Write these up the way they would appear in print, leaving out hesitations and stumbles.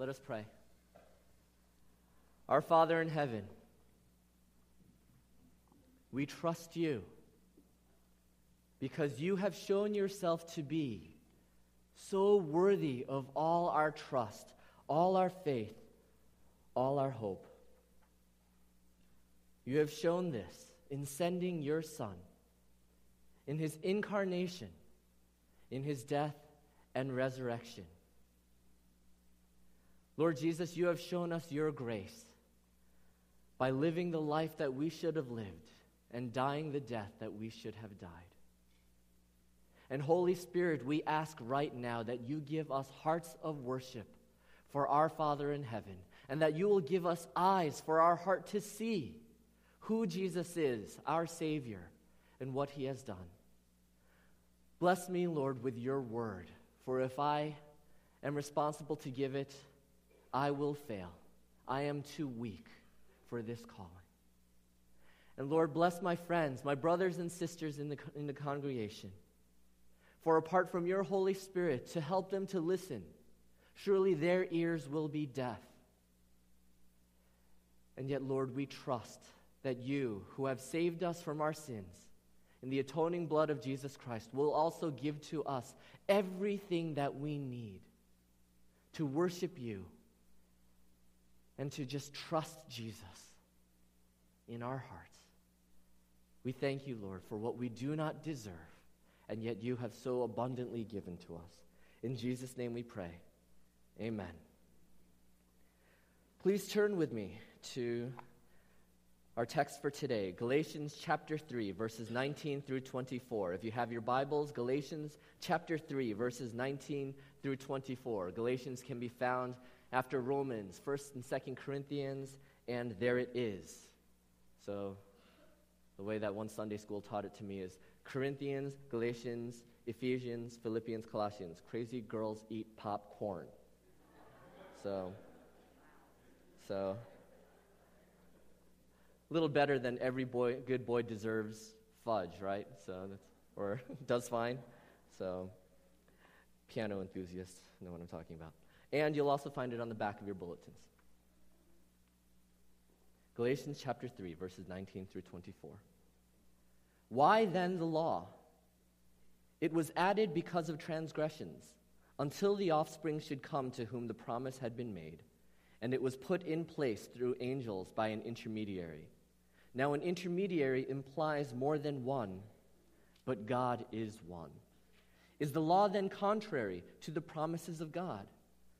Let us pray. Our Father in heaven, we trust you because you have shown yourself to be so worthy of all our trust, all our faith, all our hope. You have shown this in sending your Son, in his incarnation, in his death and resurrection. Lord Jesus, you have shown us your grace by living the life that we should have lived and dying the death that we should have died. And Holy Spirit, we ask right now that you give us hearts of worship for our Father in heaven, and that you will give us eyes for our heart to see who Jesus is, our Savior, and what he has done. Bless me, Lord, with your word, for if I am responsible to give it, I will fail. I am too weak for this calling. And Lord, bless my friends, my brothers and sisters in the congregation, for apart from your Holy Spirit to help them to listen, surely their ears will be deaf. And yet, Lord, we trust that you, who have saved us from our sins in the atoning blood of Jesus Christ, will also give to us everything that we need to worship you and to just trust Jesus in our hearts. We thank you, Lord, for what we do not deserve, and yet you have so abundantly given to us. In Jesus' name we pray. Amen. Please turn with me to our text for today, Galatians chapter 3, verses 19 through 24. If you have your Bibles, Galatians chapter 3, verses 19 through 24. Galatians can be found after Romans, 1st and 2nd Corinthians, and there it is. So the way that one Sunday school taught it to me is Corinthians, Galatians, Ephesians, Philippians, Colossians. Crazy girls eat popcorn. So a little better than every boy, good boy deserves fudge, right? So that's, or does fine. So piano enthusiasts know what I'm talking about. And you'll also find it on the back of your bulletins. Galatians chapter 3, verses 19 through 24. Why then the law? It was added because of transgressions, until the offspring should come to whom the promise had been made, and it was put in place through angels by an intermediary. Now an intermediary implies more than one, but God is one. Is the law then contrary to the promises of God?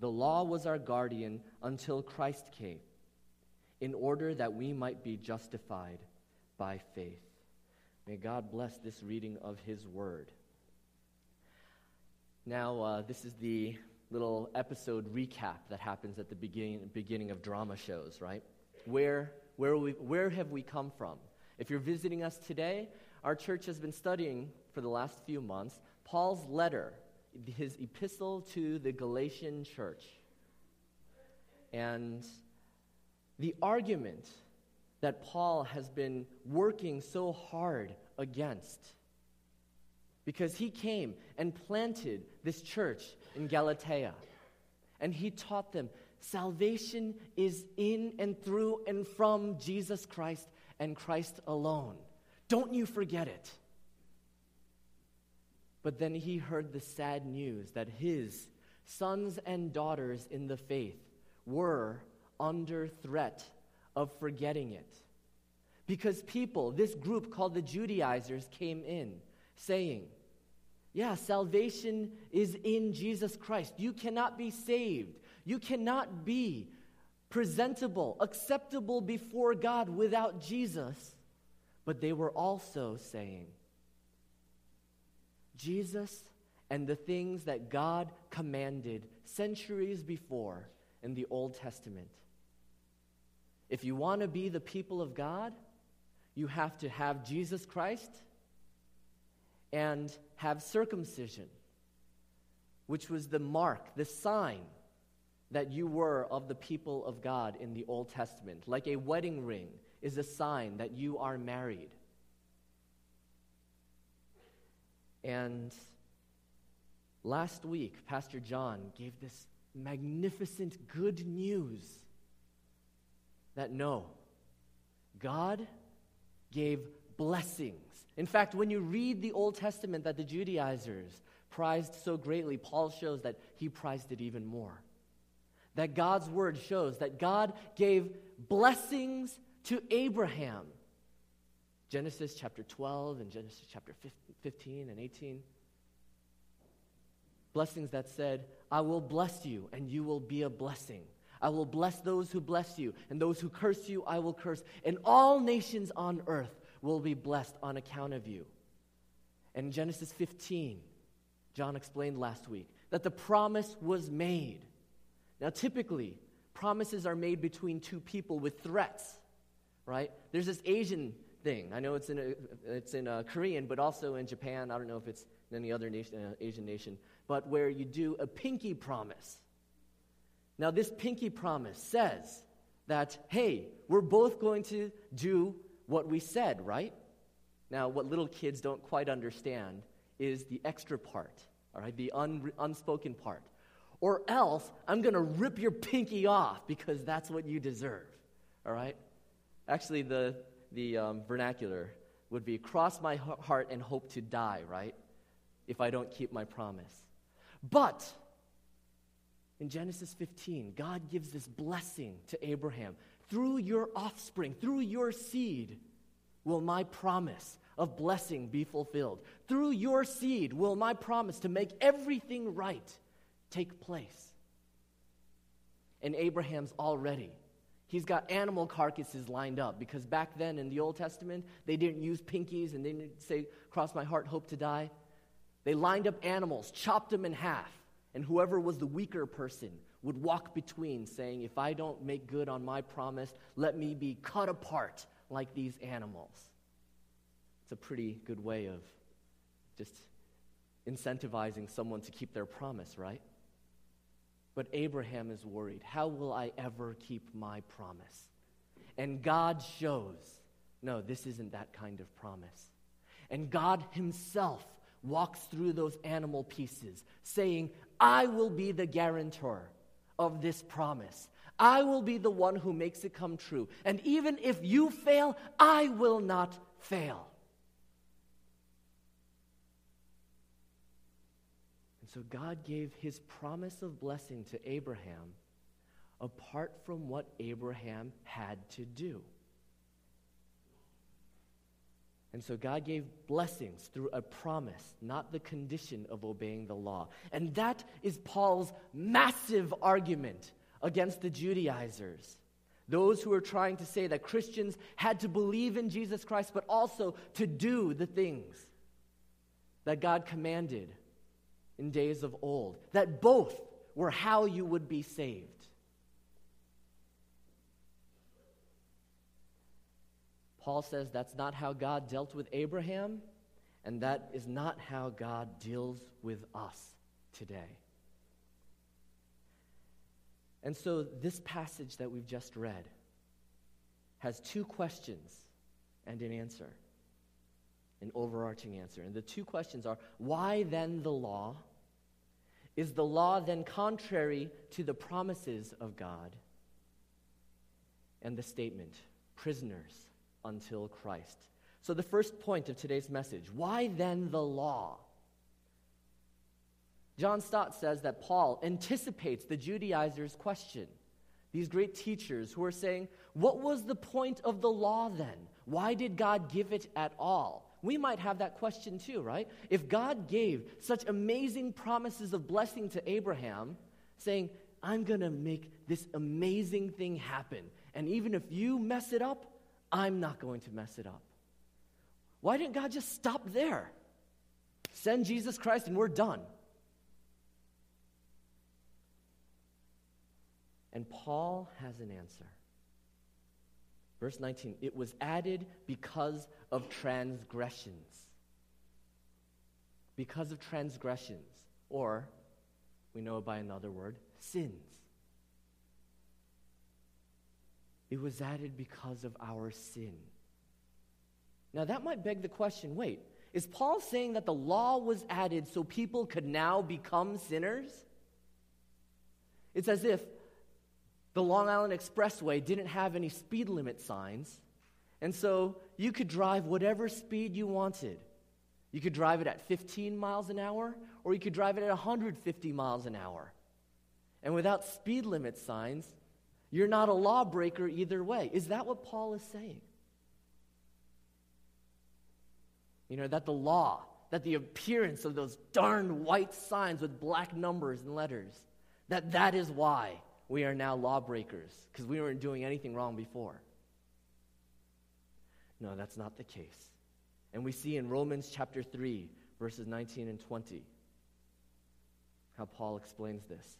the law was our guardian until Christ came, in order that we might be justified by faith. May God bless this reading of his word. Now, this is the little episode recap that happens at the beginning of drama shows, right? Where have we come from? If you're visiting us today, our church has been studying for the last few months Paul's letter, his epistle to the Galatian church. And the argument that Paul has been working so hard against, because he came and planted this church in Galatia, and he taught them salvation is in and through and from Jesus Christ and Christ alone. Don't you forget it. But then he heard the sad news that his sons and daughters in the faith were under threat of forgetting it, because people, this group called the Judaizers, came in saying, yeah, salvation is in Jesus Christ. You cannot be saved. You cannot be presentable, acceptable before God without Jesus. But they were also saying, Jesus and the things that God commanded centuries before in the Old Testament, If you want to be the people of God, you have to have Jesus Christ and have circumcision, which was the mark, the sign that you were of the people of God in the Old Testament. Like a wedding ring is a sign that you are married. And last week, Pastor John gave this magnificent good news that no, God gave blessings. In fact, when you read the Old Testament that the Judaizers prized so greatly, Paul shows that he prized it even more. That God's word shows that God gave blessings to Abraham. Genesis chapter 12 and Genesis chapter 15 and 18. Blessings that said, I will bless you and you will be a blessing. I will bless those who bless you, and those who curse you I will curse. And all nations on earth will be blessed on account of you. And in Genesis 15, John explained last week that the promise was made. Now typically, promises are made between two people with threats, right? There's this Asian thing. I know it's in Korean, but also in Japan. I don't know if it's in any other nation, Asian nation, but where you do a pinky promise. Now, this pinky promise says that, hey, we're both going to do what we said, right? Now, what little kids don't quite understand is the extra part, all right, the unspoken part. Or else, I'm going to rip your pinky off because that's what you deserve, all right? Actually, the vernacular would be, cross my heart and hope to die, right, if I don't keep my promise. But in Genesis 15, God gives this blessing to Abraham. Through your offspring, through your seed, will my promise of blessing be fulfilled. Through your seed will my promise to make everything right take place. And Abraham's already. He's got animal carcasses lined up because back then in the Old Testament, they didn't use pinkies and they didn't say, cross my heart, hope to die. They lined up animals, chopped them in half. And whoever was the weaker person would walk between saying, if I don't make good on my promise, let me be cut apart like these animals. It's a pretty good way of just incentivizing someone to keep their promise, right? But Abraham is worried. How will I ever keep my promise? And God shows, no, this isn't that kind of promise. And God himself walks through those animal pieces saying, I will be the guarantor of this promise. I will be the one who makes it come true. And even if you fail, I will not fail. And so God gave his promise of blessing to Abraham apart from what Abraham had to do. And so God gave blessings through a promise, not the condition of obeying the law. And that is Paul's massive argument against the Judaizers, those who are trying to say that Christians had to believe in Jesus Christ, but also to do the things that God commanded in days of old, that both were how you would be saved. Paul says that's not how God dealt with Abraham, and that is not how God deals with us today. And so this passage that we've just read has two questions and an answer, an overarching answer. And the two questions are, why then the law? Is the law then contrary to the promises of God? And the statement, prisoners until Christ. So the first point of today's message, why then the law? John Stott says that Paul anticipates the Judaizers' question. These great teachers who are saying, what was the point of the law then? Why did God give it at all? We might have that question too, right? If God gave such amazing promises of blessing to Abraham, saying, I'm going to make this amazing thing happen, and even if you mess it up, I'm not going to mess it up. Why didn't God just stop there? Send Jesus Christ and we're done. And Paul has an answer. Verse 19, it was added because of transgressions. Because of transgressions, or we know it by another word, sins. It was added because of our sin. Now that might beg the question, wait, is Paul saying that the law was added so people could now become sinners? It's as if the Long Island Expressway didn't have any speed limit signs, and so you could drive whatever speed you wanted. You could drive it at 15 miles an hour, or you could drive it at 150 miles an hour. And without speed limit signs, you're not a lawbreaker either way. Is that what Paul is saying? You know, that the law, that the appearance of those darn white signs with black numbers and letters, that is why we are now lawbreakers, because we weren't doing anything wrong before. No, that's not the case. And we see in Romans chapter 3, verses 19 and 20, how Paul explains this.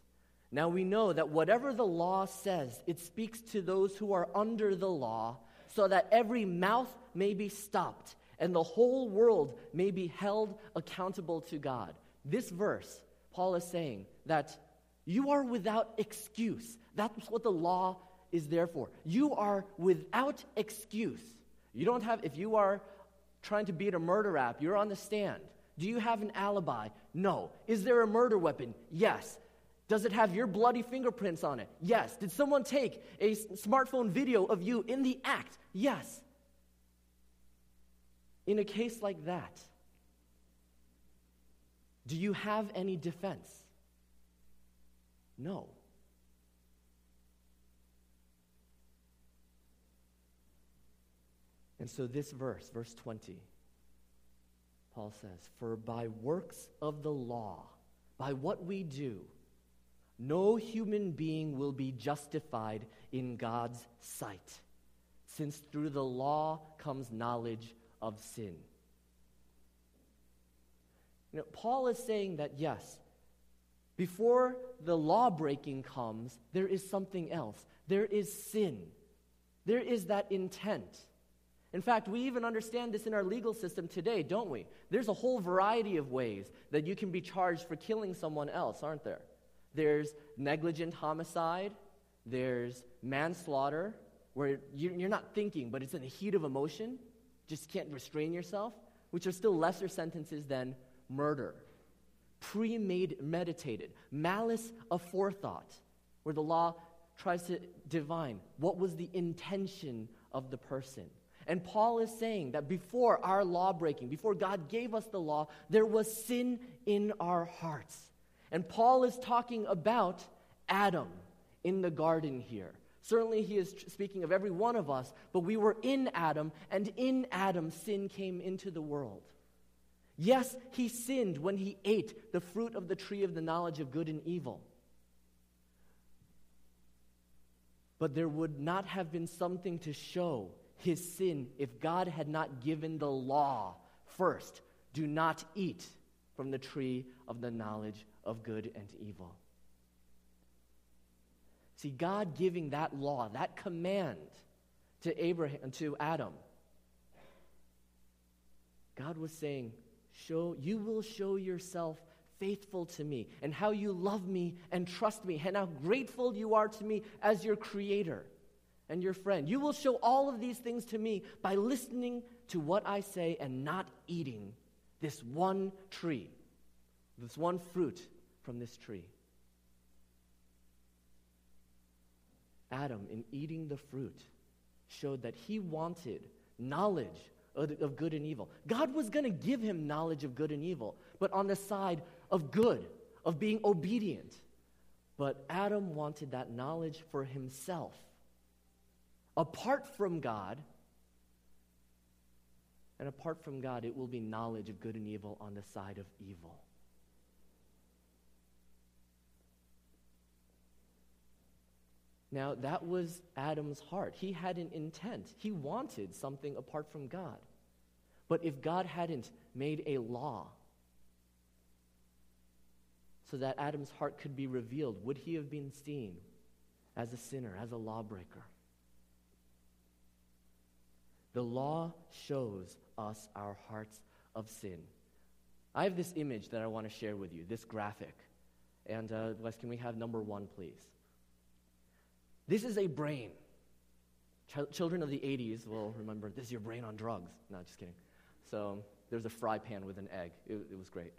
Now we know that whatever the law says, it speaks to those who are under the law, so that every mouth may be stopped and the whole world may be held accountable to God. This verse, Paul is saying that you are without excuse. That's what the law is there for. You are without excuse. You don't have, if you are trying to beat a murder rap, you're on the stand. Do you have an alibi? No. Is there a murder weapon? Yes. Does it have your bloody fingerprints on it? Yes. Did someone take a smartphone video of you in the act? Yes. In a case like that, do you have any defense? No. And so this verse, verse 20, Paul says, "For by works of the law, by what we do, no human being will be justified in God's sight, since through the law comes knowledge of sin." You know, Paul is saying that, yes, before the law-breaking comes, there is something else. There is sin. There is that intent. In fact, we even understand this in our legal system today, don't we? There's a whole variety of ways that you can be charged for killing someone else, aren't there? There's negligent homicide. There's manslaughter, where you're not thinking, but it's in the heat of emotion. Just can't restrain yourself, which are still lesser sentences than murder. Premeditated, malice aforethought, where the law tries to divine what was the intention of the person. And Paul is saying that before our law breaking, before God gave us the law, there was sin in our hearts. And Paul is talking about Adam in the garden here. Certainly he is speaking of every one of us, but we were in Adam, and in Adam sin came into the world. Yes, he sinned when he ate the fruit of the tree of the knowledge of good and evil. But there would not have been something to show his sin if God had not given the law first. Do not eat from the tree of the knowledge of good and evil. See, God giving that law, that command to Abraham, to Adam, God was saying, you will show yourself faithful to me, and how you love me and trust me, and how grateful you are to me as your creator and your friend. You will show all of these things to me by listening to what I say and not eating this one tree, this one fruit from this tree. Adam, in eating the fruit, showed that he wanted knowledge of good and evil. God was going to give him knowledge of good and evil, but on the side of good, of being obedient. But Adam wanted that knowledge for himself, apart from God. And apart from God, it will be knowledge of good and evil on the side of evil. Now, that was Adam's heart. He had an intent. He wanted something apart from God. But if God hadn't made a law so that Adam's heart could be revealed, would he have been seen as a sinner, as a lawbreaker? The law shows us our hearts of sin. I have this image that I want to share with you, this graphic. And Wes, can we have number one, please? This is a brain. Children of the 80s will remember, this is your brain on drugs. No, just kidding. So there's a fry pan with an egg. It was great.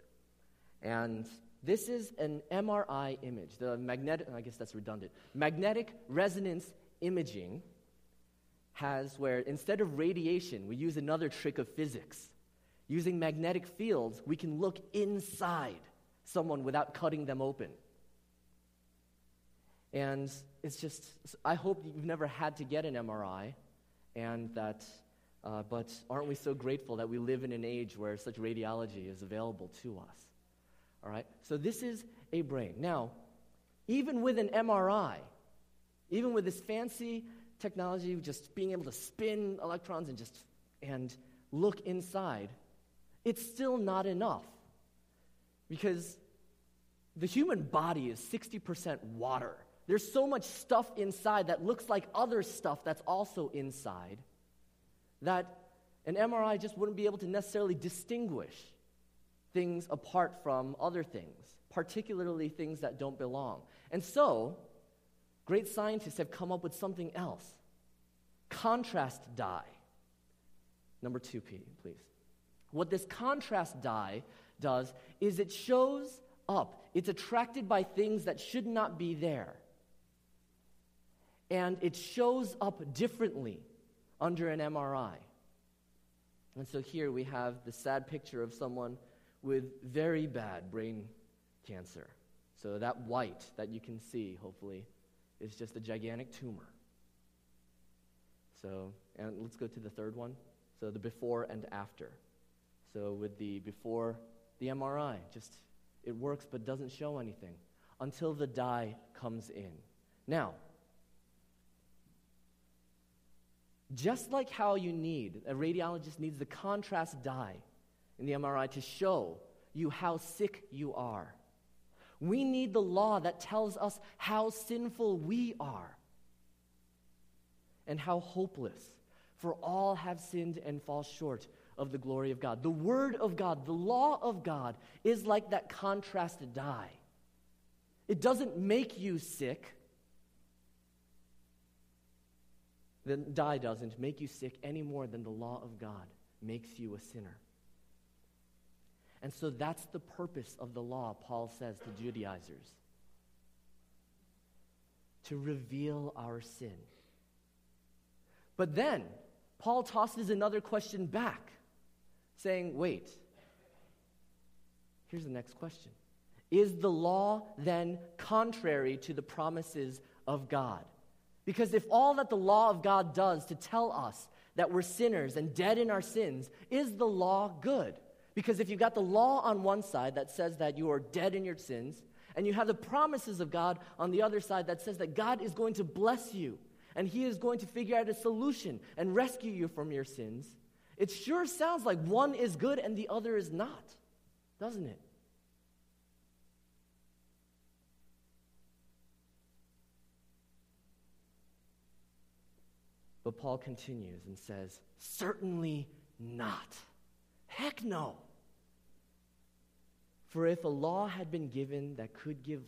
And this is an MRI image, the magnetic, I guess that's redundant, magnetic resonance imaging has where instead of radiation, we use another trick of physics. Using magnetic fields, we can look inside someone without cutting them open. And it's just, I hope you've never had to get an MRI, and that, but aren't we so grateful that we live in an age where such radiology is available to us? All right, so this is a brain. Now, even with an MRI, even with this fancy technology, just being able to spin electrons and just and look inside, it's still not enough because the human body is 60% water. There's so much stuff inside that looks like other stuff that's also inside that an MRI just wouldn't be able to necessarily distinguish things apart from other things, particularly things that don't belong. And so, great scientists have come up with something else. Contrast dye. Number two, please. What this contrast dye does is it shows up. It's attracted by things that should not be there. And it shows up differently under an MRI. And so here we have the sad picture of someone with very bad brain cancer. So that white that you can see, hopefully, is just a gigantic tumor. So, and let's go to the third one. So the before and after. So with the before, the MRI, just it works but doesn't show anything until the dye comes in. Now, just like how you need, a radiologist needs the contrast dye in the MRI to show you how sick you are. We need the law that tells us how sinful we are and how hopeless, for all have sinned and fall short of the glory of God. The Word of God, the law of God, is like that contrast dye. It doesn't make you sick. The dye doesn't make you sick any more than the law of God makes you a sinner. And so that's the purpose of the law, Paul says to Judaizers, to reveal our sin. But then, Paul tosses another question back, saying, wait, here's the next question. Is the law then contrary to the promises of God? Because if all that the law of God does to tell us that we're sinners and dead in our sins, is the law good? Because if you've got the law on one side that says that you are dead in your sins, and you have the promises of God on the other side that says that God is going to bless you, and He is going to figure out a solution and rescue you from your sins, it sure sounds like one is good and the other is not, doesn't it? But Paul continues and says, certainly not. Heck no. For if a law had been given that could give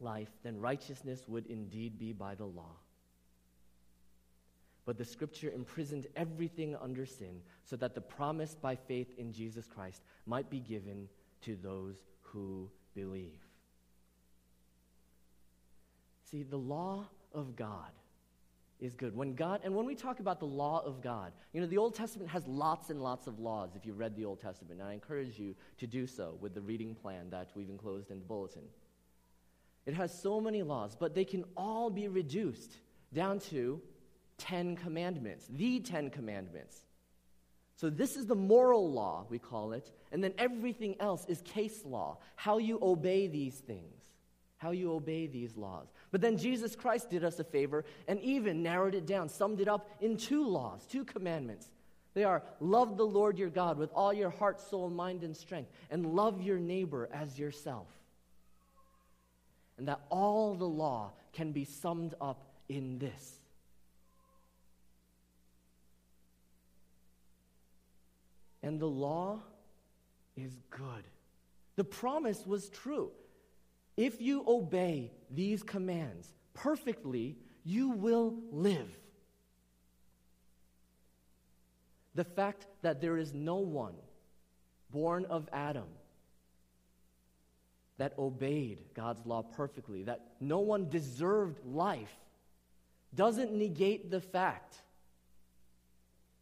life, then righteousness would indeed be by the law. But the Scripture imprisoned everything under sin, so that the promise by faith in Jesus Christ might be given to those who believe. See, the law of God is good. When God, and when we talk about the law of God, you know, the Old Testament has lots and lots of laws if you read the Old Testament, and I encourage you to do so with the reading plan that we've enclosed in the bulletin. It has so many laws, but they can all be reduced down to 10 commandments, the 10 commandments. So this is the moral law, we call it, and then everything else is case law, how you obey these things, how you obey these laws. But then Jesus Christ did us a favor and even narrowed it down, summed it up in two laws, two commandments. They are, love the Lord your God with all your heart, soul, mind, and strength, and love your neighbor as yourself. And that all the law can be summed up in this. and the law is good. The promise was true. If you obey these commands perfectly, you will live. The fact that there is no one born of Adam that obeyed God's law perfectly, that no one deserved life, doesn't negate the fact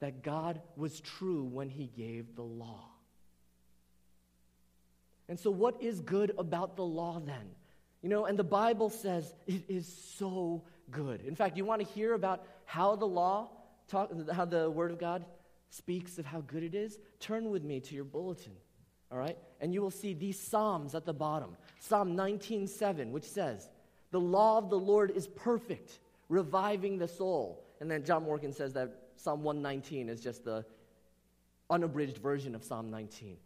that God was true when he gave the law. And so what is good about the law then? You know, and the Bible says it is so good. In fact, you want to hear about how the law, how the Word of God speaks of how good it is? Turn with me to your bulletin, all right? And you will see these Psalms at the bottom. Psalm 19:7, which says, "The law of the Lord is perfect, reviving the soul." And then John Morgan says that Psalm 119 is just the unabridged version of Psalm 19.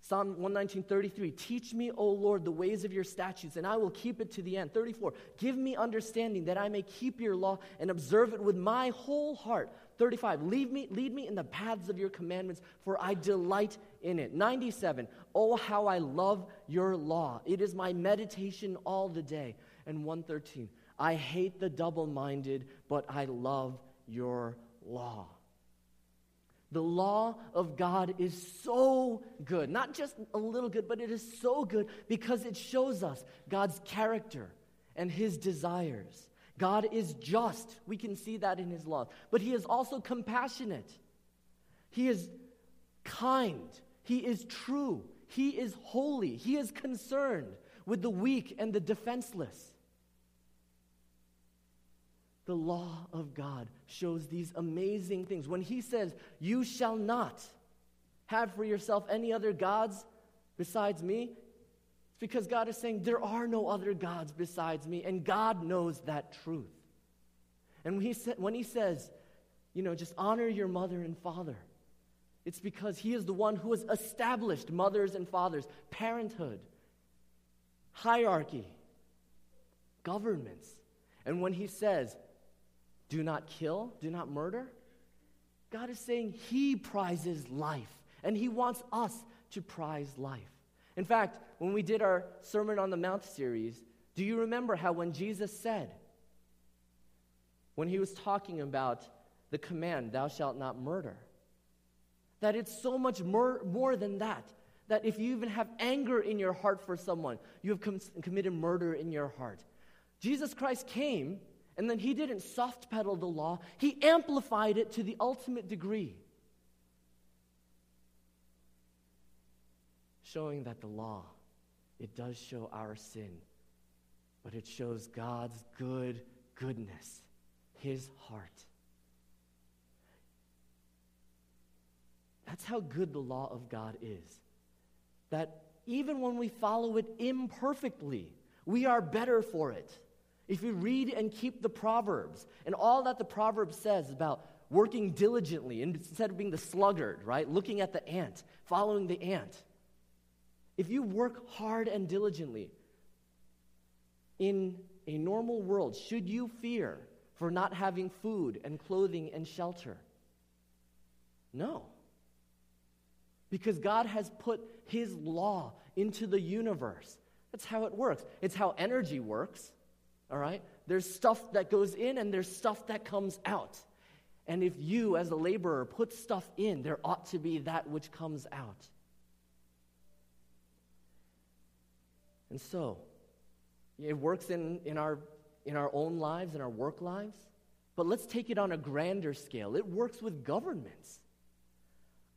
Psalm 119:33, "Teach me, O Lord, the ways of your statutes, and I will keep it to the end." 34, "Give me understanding that I may keep your law and observe it with my whole heart." 35, "Lead me in the paths of your commandments, for I delight in it." 97, "Oh, how I love your law. It is my meditation all the day." And 113, "I hate the double-minded, but I love your law." The law of God is so good. Not just a little good, but it is so good because it shows us God's character and his desires. God is just. We can see that in his law. But he is also compassionate. He is kind. He is true. He is holy. He is concerned with the weak and the defenseless. The law of God shows these amazing things. When he says, "You shall not have for yourself any other gods besides me," it's because God is saying, there are no other gods besides me, and God knows that truth. And when he says, you know, just honor your mother and father, it's because he is the one who has established mothers and fathers, parenthood, hierarchy, governments. And when he says, "Do not kill, do not murder," God is saying he prizes life, and he wants us to prize life. In fact, when we did our Sermon on the Mount series, do you remember how when Jesus said, when he was talking about the command, "Thou shalt not murder," that it's so much more than that, that if you even have anger in your heart for someone, you have committed murder in your heart. Jesus Christ came, and then he didn't soft pedal the law. He amplified it to the ultimate degree, showing that the law, it does show our sin, but it shows God's goodness, his heart. That's how good the law of God is, that even when we follow it imperfectly, we are better for it. If we read and keep the Proverbs, and all that the Proverbs says about working diligently instead of being the sluggard, right? Looking at the ant, following the ant. If you work hard and diligently, in a normal world, should you fear for not having food and clothing and shelter? No. Because God has put his law into the universe. That's how it works. It's how energy works. All right? There's stuff that goes in and there's stuff that comes out. And if you, as a laborer, put stuff in, there ought to be that which comes out. And so, it works in our own lives, in our work lives. But let's take it on a grander scale. It works with governments.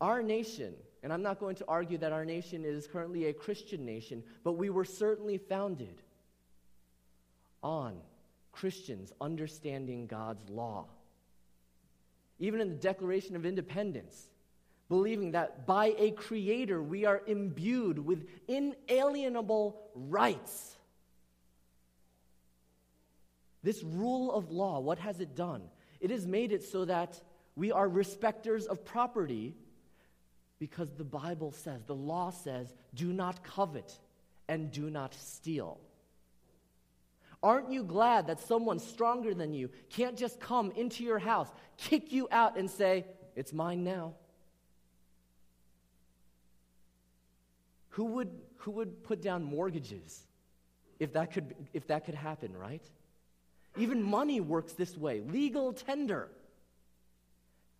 Our nation, and I'm not going to argue that our nation is currently a Christian nation, but we were certainly founded on Christians understanding God's law. Even in the Declaration of Independence, believing that by a creator we are imbued with inalienable rights. This rule of law, what has it done? It has made it so that we are respecters of property because the Bible says, the law says, do not covet and do not steal. Aren't you glad that someone stronger than you can't just come into your house, kick you out, and say, "It's mine now"? Who would put down mortgages if that could happen, right? Even money works this way. Legal tender.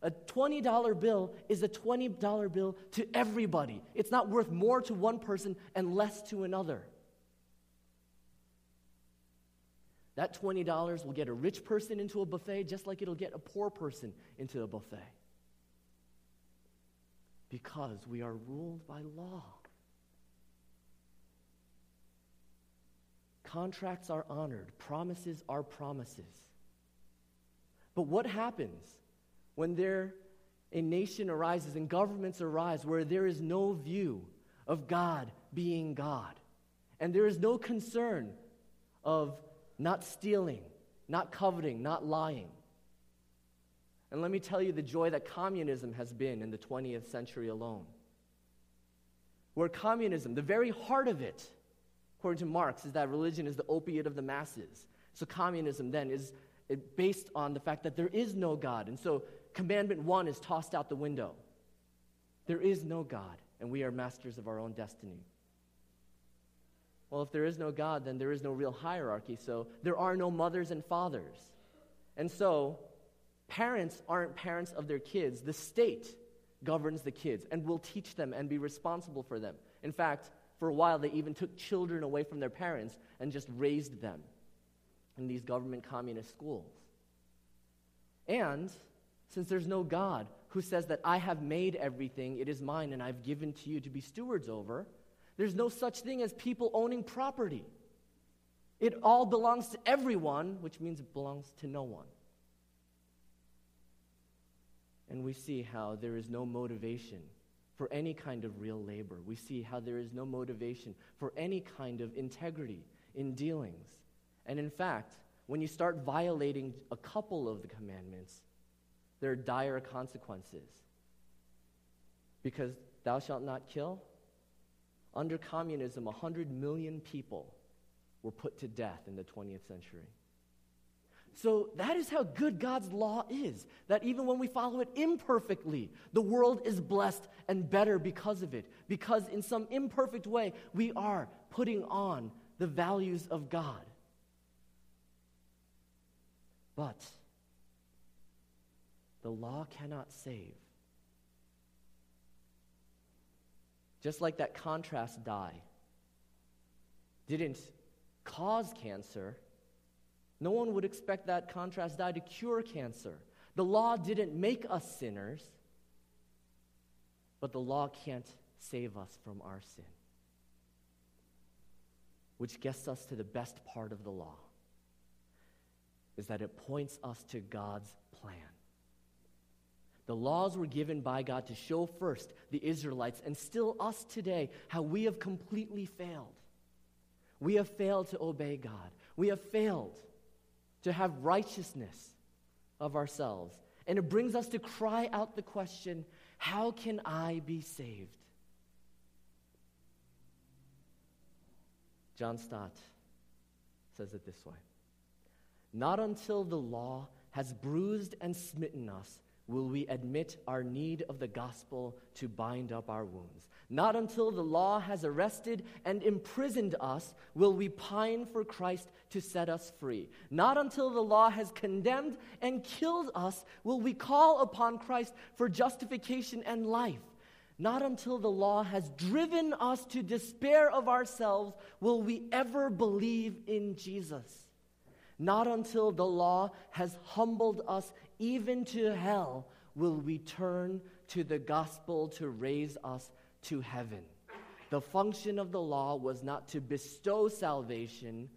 A $20 bill is a $20 bill to everybody. It's not worth more to one person and less to another. That $20 will get a rich person into a buffet just like it'll get a poor person into a buffet. Because we are ruled by law. Contracts are honored. Promises are promises. But what happens when a nation arises and governments arise where there is no view of God being God? And there is no concern of not stealing, not coveting, not lying. And let me tell you the joy that communism has been in the 20th century alone. Where communism, the very heart of it, according to Marx, is that religion is the opiate of the masses. So communism then is based on the fact that there is no God. And so commandment 1 is tossed out the window. There is no God, and we are masters of our own destiny. Well, if there is no God, then there is no real hierarchy, so there are no mothers and fathers. And so parents aren't parents of their kids. The state governs the kids and will teach them and be responsible for them. In fact, for a while, they even took children away from their parents and just raised them in these government communist schools. And since there's no God who says that I have made everything, it is mine, and I've given to you to be stewards over, there's no such thing as people owning property. It all belongs to everyone, which means it belongs to no one. And we see how there is no motivation for any kind of real labor. We see how there is no motivation for any kind of integrity in dealings. And in fact, when you start violating a couple of the commandments, there are dire consequences. Because thou shalt not kill. Under communism, 100 million people were put to death in the 20th century. So that is how good God's law is, that even when we follow it imperfectly, the world is blessed and better because of it, because in some imperfect way, we are putting on the values of God. But the law cannot save. Just like that contrast dye didn't cause cancer, no one would expect that contrast dye to cure cancer. The law didn't make us sinners, but the law can't save us from our sin, which gets us to the best part of the law, is that it points us to God's plan. The laws were given by God to show first the Israelites and still us today how we have completely failed. We have failed to obey God. We have failed to have righteousness of ourselves. And it brings us to cry out the question, how can I be saved? John Stott says it this way, not until the law has bruised and smitten us will we admit our need of the gospel to bind up our wounds. Not until the law has arrested and imprisoned us will we pine for Christ to set us free. Not until the law has condemned and killed us will we call upon Christ for justification and life. Not until the law has driven us to despair of ourselves will we ever believe in Jesus. Not until the law has humbled us even to hell will we turn to the gospel to raise us to heaven. The function of the law was not to bestow salvation,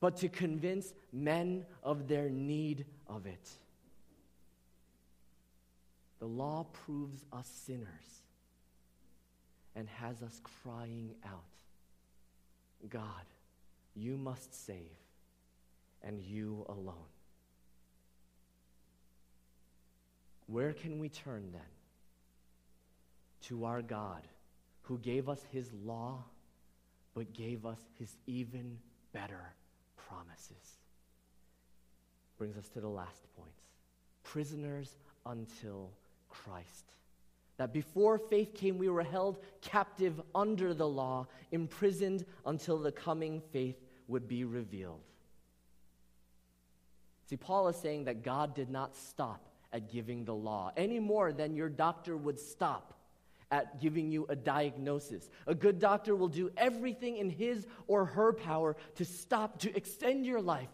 but to convince men of their need of it. The law proves us sinners and has us crying out, God, you must save, and you alone. Where can we turn then? To our God, who gave us his law, but gave us his even better promises. Brings us to the last point. Prisoners until Christ. That before faith came, we were held captive under the law, imprisoned until the coming faith would be revealed. See, Paul is saying that God did not stop at giving the law, any more than your doctor would stop at giving you a diagnosis. A good doctor will do everything in his or her power to stop, to extend your life,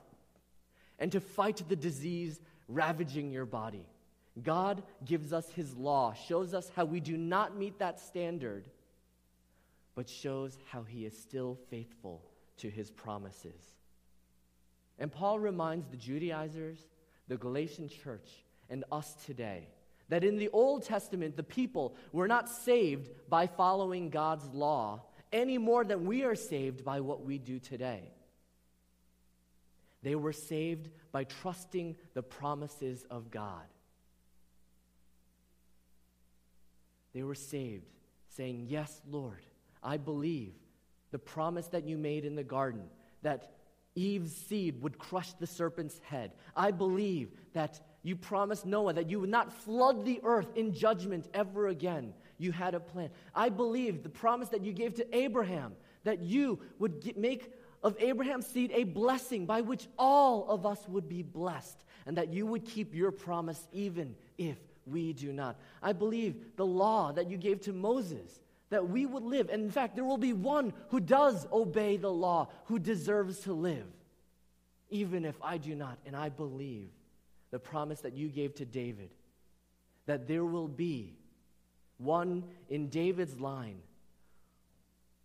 and to fight the disease ravaging your body. God gives us his law, shows us how we do not meet that standard, but shows how he is still faithful to his promises. And Paul reminds the Judaizers, the Galatian church, and us today that in the Old Testament, the people were not saved by following God's law any more than we are saved by what we do today. They were saved by trusting the promises of God. They were saved, saying, "Yes, Lord, I believe the promise that you made in the garden, that Eve's seed would crush the serpent's head. I believe that you promised Noah that you would not flood the earth in judgment ever again. You had a plan. I believe the promise that you gave to Abraham, that you would make of Abraham's seed a blessing by which all of us would be blessed, and that you would keep your promise even if we do not. I believe the law that you gave to Moses, that we would live. And in fact, there will be one who does obey the law, who deserves to live, even if I do not. And I believe the promise that you gave to David, that there will be one in David's line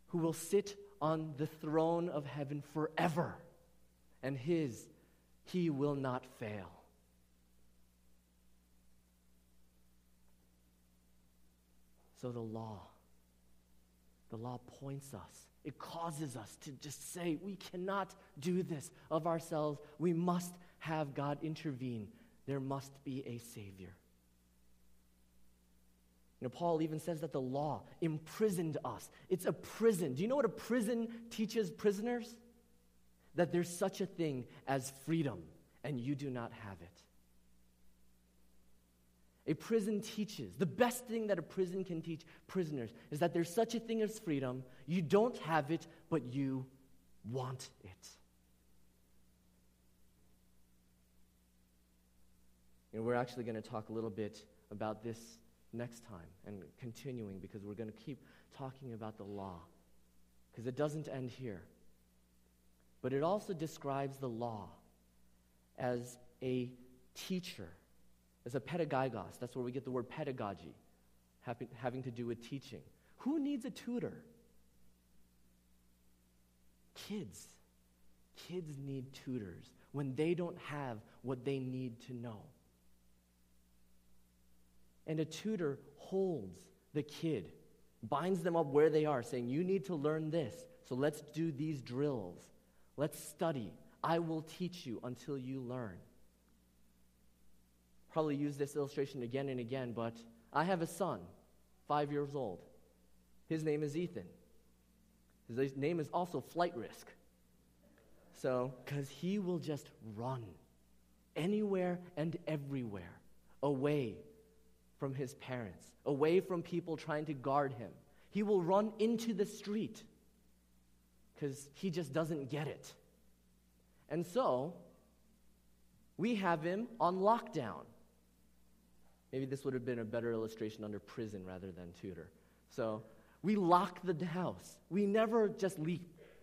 who will sit on the throne of heaven forever, and he will not fail." So the law points us. It causes us to just say, we cannot do this of ourselves. We must have God intervene. There must be a Savior. You know, Paul even says that the law imprisoned us. It's a prison. Do you know what a prison teaches prisoners? That there's such a thing as freedom, and you do not have it. A prison teaches, the best thing that a prison can teach prisoners is that there's such a thing as freedom. You don't have it, but you want it. And we're actually going to talk a little bit about this next time and continuing, because we're going to keep talking about the law, because it doesn't end here. But it also describes the law as a teacher. As a pedagogos, that's where we get the word pedagogy, having to do with teaching. Who needs a tutor? Kids. Kids need tutors when they don't have what they need to know. And a tutor holds the kid, binds them up where they are, saying, you need to learn this, so let's do these drills. Let's study. I will teach you until you learn. Probably use this illustration again and again, but I have a son, 5 years old. His name is Ethan. His name is also Flight Risk. So, because he will just run anywhere and everywhere, away from his parents, away from people trying to guard him. He will run into the street because he just doesn't get it. And so, we have him on lockdown. Maybe this would have been a better illustration under prison rather than tutor. So we lock the house. We never just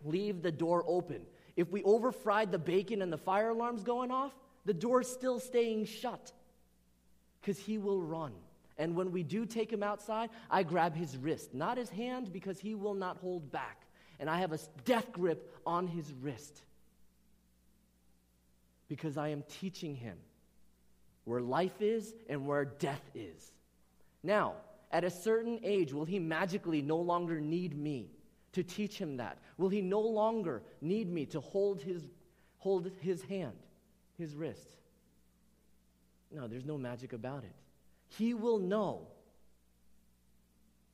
leave the door open. If we overfried the bacon and the fire alarm's going off, the door's still staying shut because he will run. And when we do take him outside, I grab his wrist, not his hand, because he will not hold back. And I have a death grip on his wrist because I am teaching him where life is and where death is. Now, at a certain age, will he magically no longer need me to teach him that? Will he no longer need me to hold his hand, his wrist? No, there's no magic about it. He will know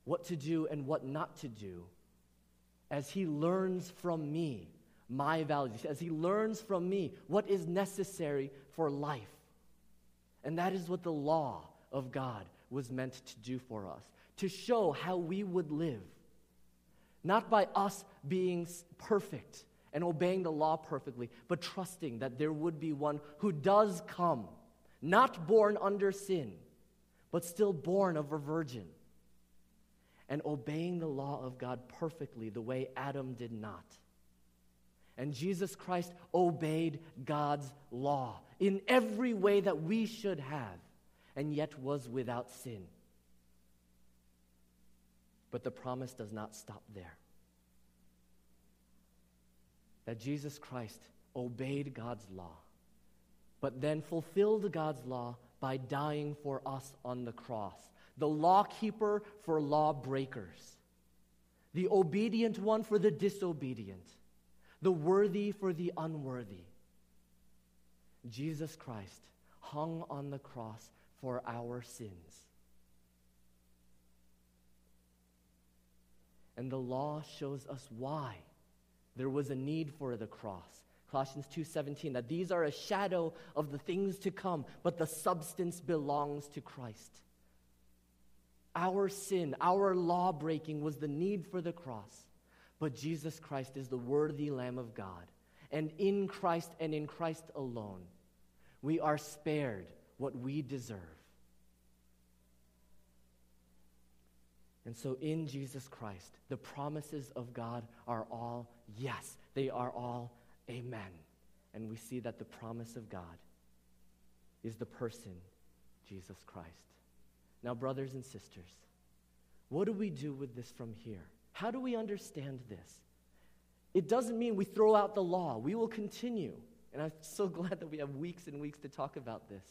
what to do and what not to do as he learns from me my values, as he learns from me what is necessary for life. And that is what the law of God was meant to do for us, to show how we would live, not by us being perfect and obeying the law perfectly, but trusting that there would be one who does come, not born under sin, but still born of a virgin, and obeying the law of God perfectly the way Adam did not. And Jesus Christ obeyed God's law in every way that we should have, and yet was without sin. But the promise does not stop there. That Jesus Christ obeyed God's law, but then fulfilled God's law by dying for us on the cross. The law keeper for law breakers. The obedient one for the disobedient. The worthy for the unworthy. Jesus Christ hung on the cross for our sins. And the law shows us why there was a need for the cross. Colossians 2:17, that these are a shadow of the things to come, but the substance belongs to Christ. Our sin, our law-breaking was the need for the cross, but Jesus Christ is the worthy Lamb of God. And in Christ and in Christ alone, we are spared what we deserve. And so in Jesus Christ, the promises of God are all yes. They are all amen. And we see that the promise of God is the person, Jesus Christ. Now, brothers and sisters, what do we do with this from here? How do we understand this? It doesn't mean we throw out the law. We will continue. And I'm so glad that we have weeks and weeks to talk about this.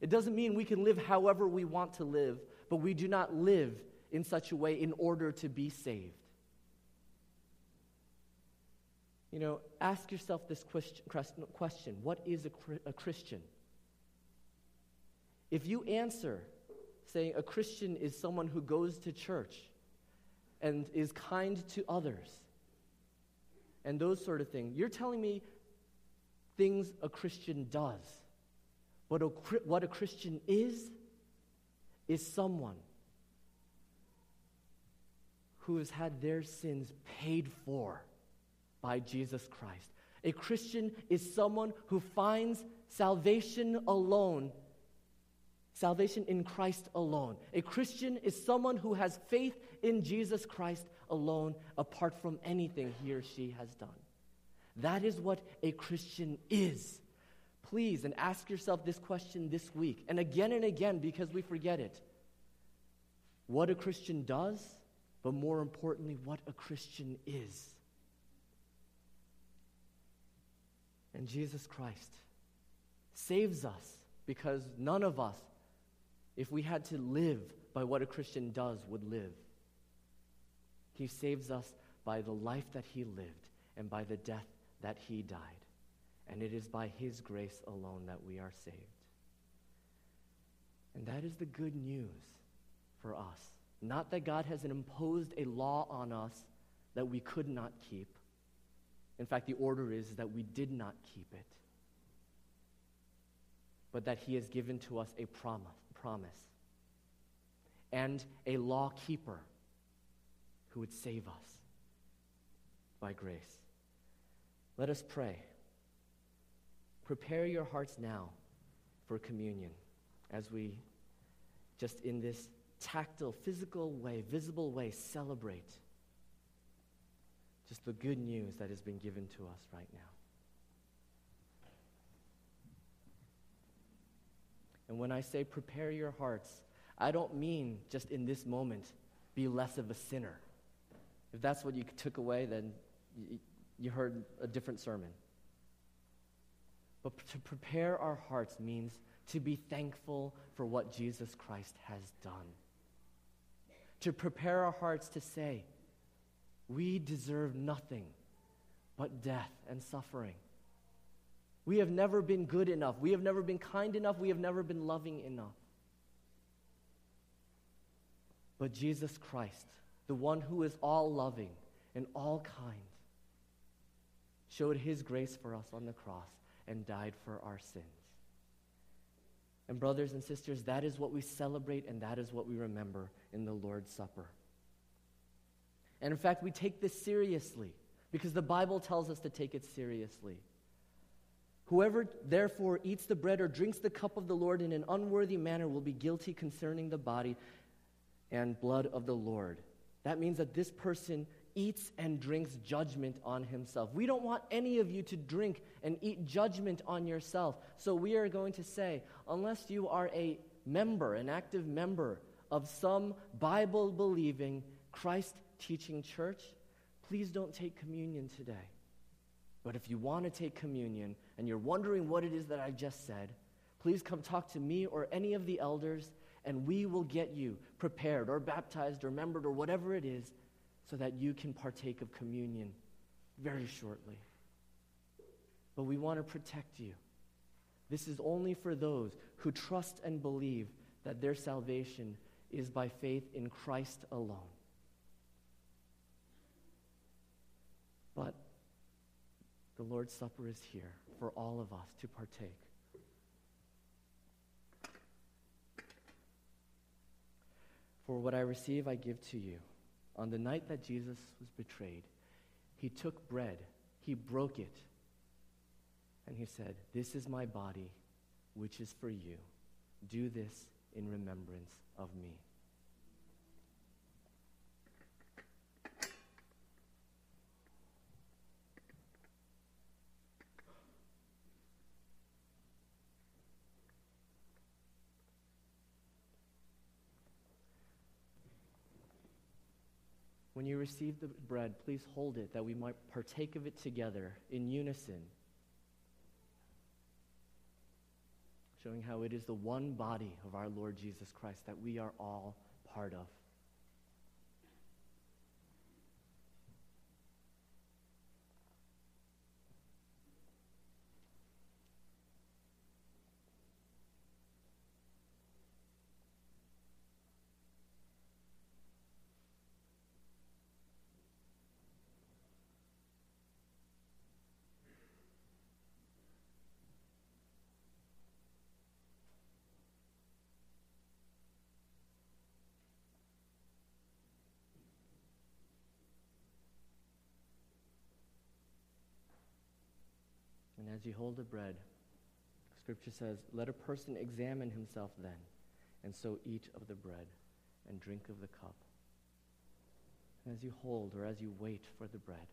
It doesn't mean we can live however we want to live, but we do not live in such a way in order to be saved. You know, ask yourself this question. What is a Christian? If you answer saying a Christian is someone who goes to church and is kind to others and those sort of things, you're telling me things a Christian does. What a Christian is someone who has had their sins paid for by Jesus Christ. A Christian is someone who finds salvation alone, salvation in Christ alone. A Christian is someone who has faith in Jesus Christ alone, apart from anything he or she has done. That is what a Christian is. Please, and ask yourself this question this week, and again, because we forget it. What a Christian does, but more importantly, what a Christian is. And Jesus Christ saves us because none of us, if we had to live by what a Christian does, would live. He saves us by the life that he lived and by the death that he died. And it is by his grace alone that we are saved. And that is the good news for us. Not that God has imposed a law on us that we could not keep. In fact, the order is that we did not keep it, but that he has given to us a promise and a law keeper who would save us by grace. Let us pray. Prepare your hearts now for communion as we, just in this tactile, physical way, visible way, celebrate just the good news that has been given to us right now. And when I say prepare your hearts, I don't mean just in this moment, be less of a sinner. If that's what you took away, then you heard a different sermon. But to prepare our hearts means to be thankful for what Jesus Christ has done. To prepare our hearts to say, we deserve nothing but death and suffering. We have never been good enough. We have never been kind enough. We have never been loving enough. But Jesus Christ, the one who is all loving and all kind, showed his grace for us on the cross and died for our sins. And brothers and sisters, that is what we celebrate and that is what we remember in the Lord's Supper. And in fact, we take this seriously because the Bible tells us to take it seriously. Whoever therefore eats the bread or drinks the cup of the Lord in an unworthy manner will be guilty concerning the body and blood of the Lord. That means that this person eats and drinks judgment on himself. We don't want any of you to drink and eat judgment on yourself. So we are going to say, unless you are a member, an active member of some Bible-believing, Christ-teaching church, please don't take communion today. But if you want to take communion and you're wondering what it is that I just said, please come talk to me or any of the elders and we will get you prepared or baptized or membered or whatever it is so that you can partake of communion very shortly. But we want to protect you. This is only for those who trust and believe that their salvation is by faith in Christ alone. But the Lord's Supper is here for all of us to partake. For what I receive, I give to you. On the night that Jesus was betrayed, he took bread, he broke it, and he said, "This is my body, which is for you. Do this in remembrance of me." When you receive the bread, please hold it that we might partake of it together in unison, showing how it is the one body of our Lord Jesus Christ that we are all part of. As you hold the bread, Scripture says, "Let a person examine himself then, and so eat of the bread and drink of the cup." And as you hold or as you wait for the bread,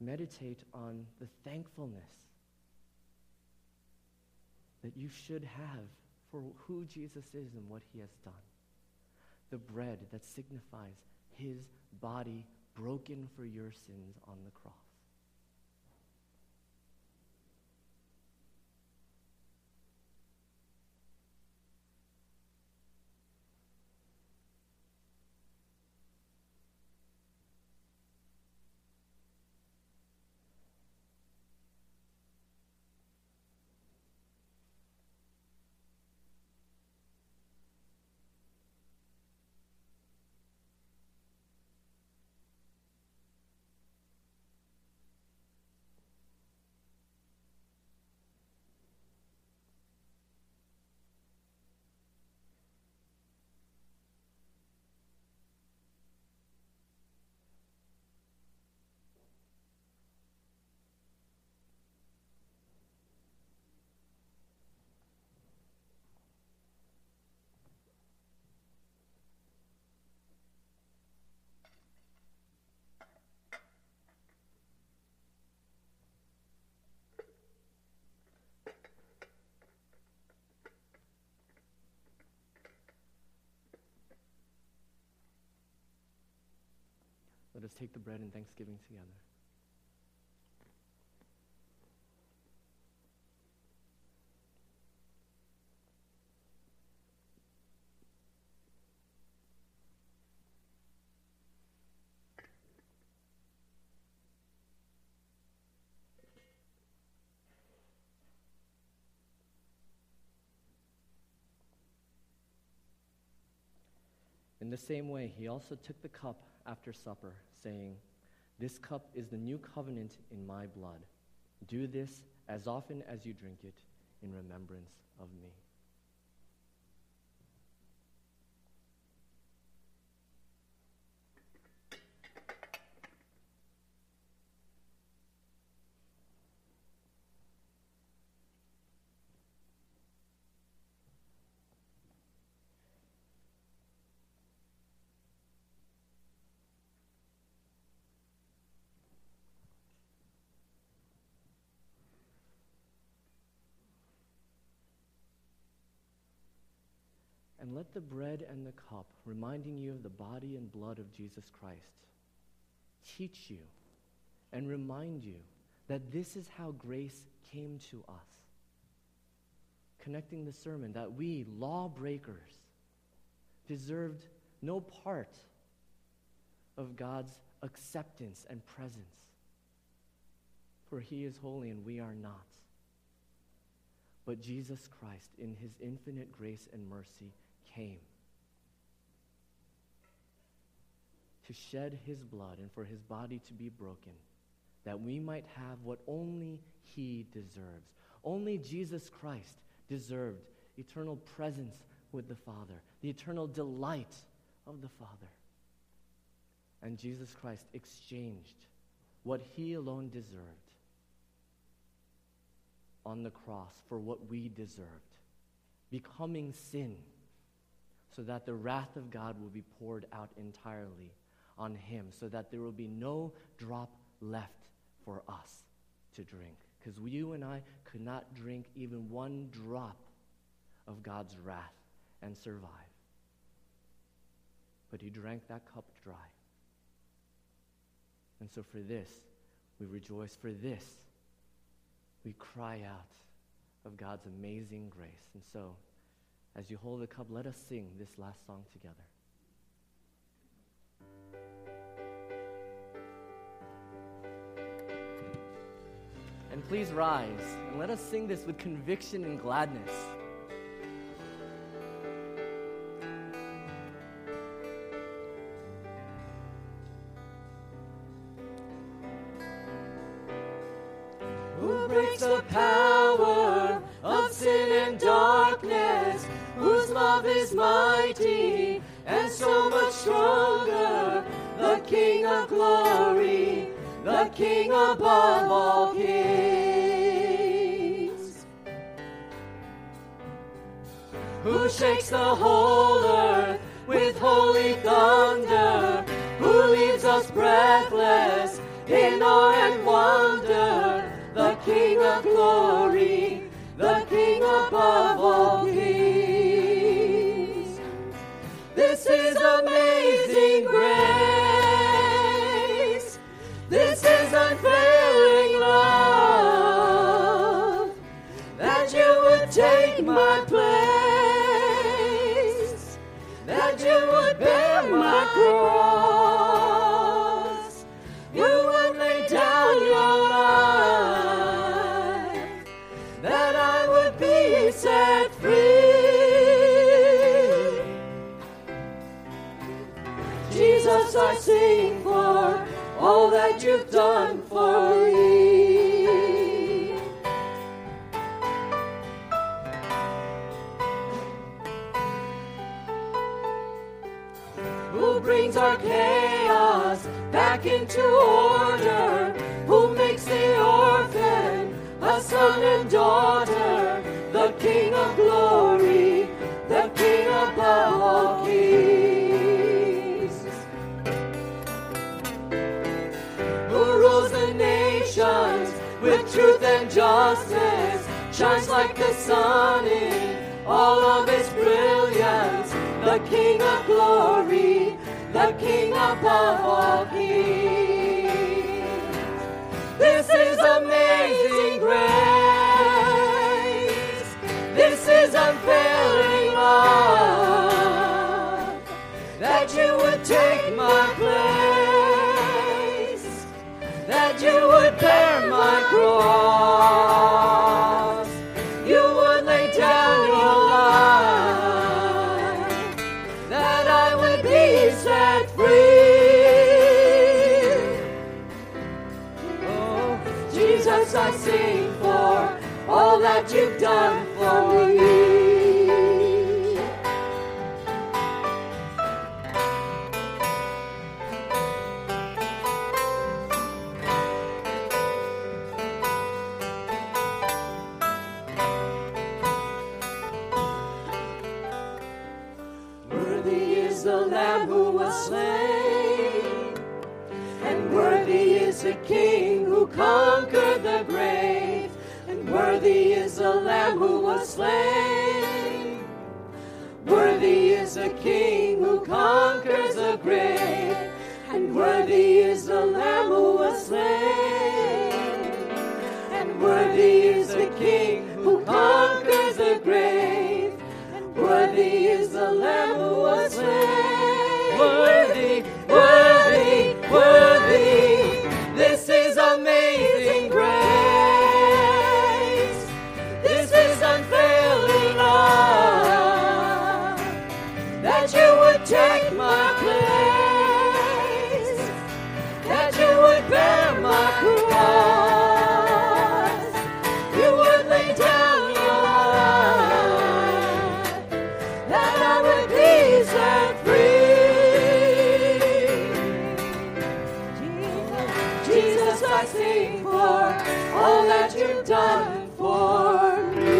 meditate on the thankfulness that you should have for who Jesus is and what he has done. The bread that signifies his body broken for your sins on the cross. Let us take the bread and thanksgiving together. In the same way, he also took the cup after supper, saying, "This cup is the new covenant in my blood. Do this as often as you drink it in remembrance of me. And let the bread and the cup, reminding you of the body and blood of Jesus Christ, teach you and remind you that this is how grace came to us. Connecting the sermon that we, lawbreakers, deserved no part of God's acceptance and presence. For he is holy and we are not. But Jesus Christ, in his infinite grace and mercy, came to shed his blood and for his body to be broken, that we might have what only he deserves. Only Jesus Christ deserved eternal presence with the Father, the eternal delight of the Father. And Jesus Christ exchanged what he alone deserved on the cross for what we deserved, becoming sin, so that the wrath of God will be poured out entirely on him, so that there will be no drop left for us to drink. Because you and I could not drink even one drop of God's wrath and survive. But he drank that cup dry. And so for this, we rejoice. For this, we cry out of God's amazing grace. And so, as you hold the cup, let us sing this last song together. And please rise, and let us sing this with conviction and gladness. Mighty and so much stronger, the King of glory, the King above all kings, who shakes the whole earth with holy thunder, who leaves us breathless in awe and wonder, the King of glory, the King above all kings. This is amazing grace. This is unfailing love, that you would take my place, that you would bear my cross, you would lay down your life, that I would be set free. Jesus, I sing for all that you've done for me. Who brings our chaos back into order? Who makes the orphan a son and daughter? The King of glory, the King above all kings. With truth and justice, shines like the sun in all of its brilliance. The King of glory, the King above all kings. This is amazing grace. This is unfailing love, that you would take my place, that you would bear my cross, you would lay down your life, that I would be set free. Oh, Jesus, I sing for that you've done for me. Worthy is the Lamb who was slain, and worthy is the King who conquered the grave. Worthy is the Lamb who was slain. Worthy is the King who conquers the grave. And worthy is the Lamb who was slain. And worthy is the King who conquers the grave. And worthy is the Lamb who was slain. Worthy, worthy, worthy. This is amazing grace. Take my place, that you would bear my cross, you would lay down your life, that I would be set free. Jesus, I sing for all that you've done for me.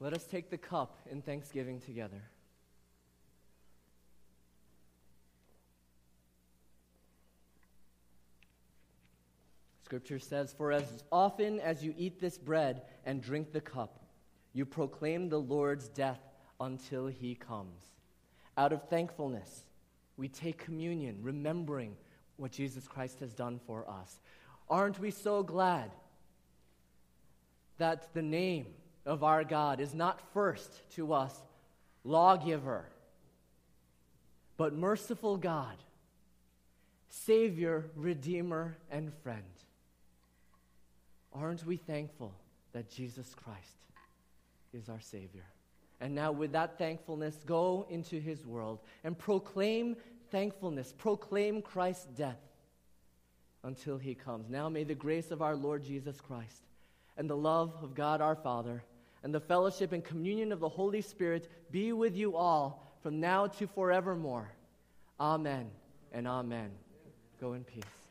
Let us take the cup in thanksgiving together. Scripture says, "For as often as you eat this bread and drink the cup, you proclaim the Lord's death until he comes." Out of thankfulness, we take communion, remembering what Jesus Christ has done for us. Aren't we so glad that the name of our God is not first to us, lawgiver, but merciful God, Savior, Redeemer, and friend. Aren't we thankful that Jesus Christ is our Savior? And now with that thankfulness, go into his world and proclaim thankfulness, proclaim Christ's death until he comes. Now may the grace of our Lord Jesus Christ and the love of God our Father and the fellowship and communion of the Holy Spirit be with you all from now to forevermore. Amen and amen. Go in peace.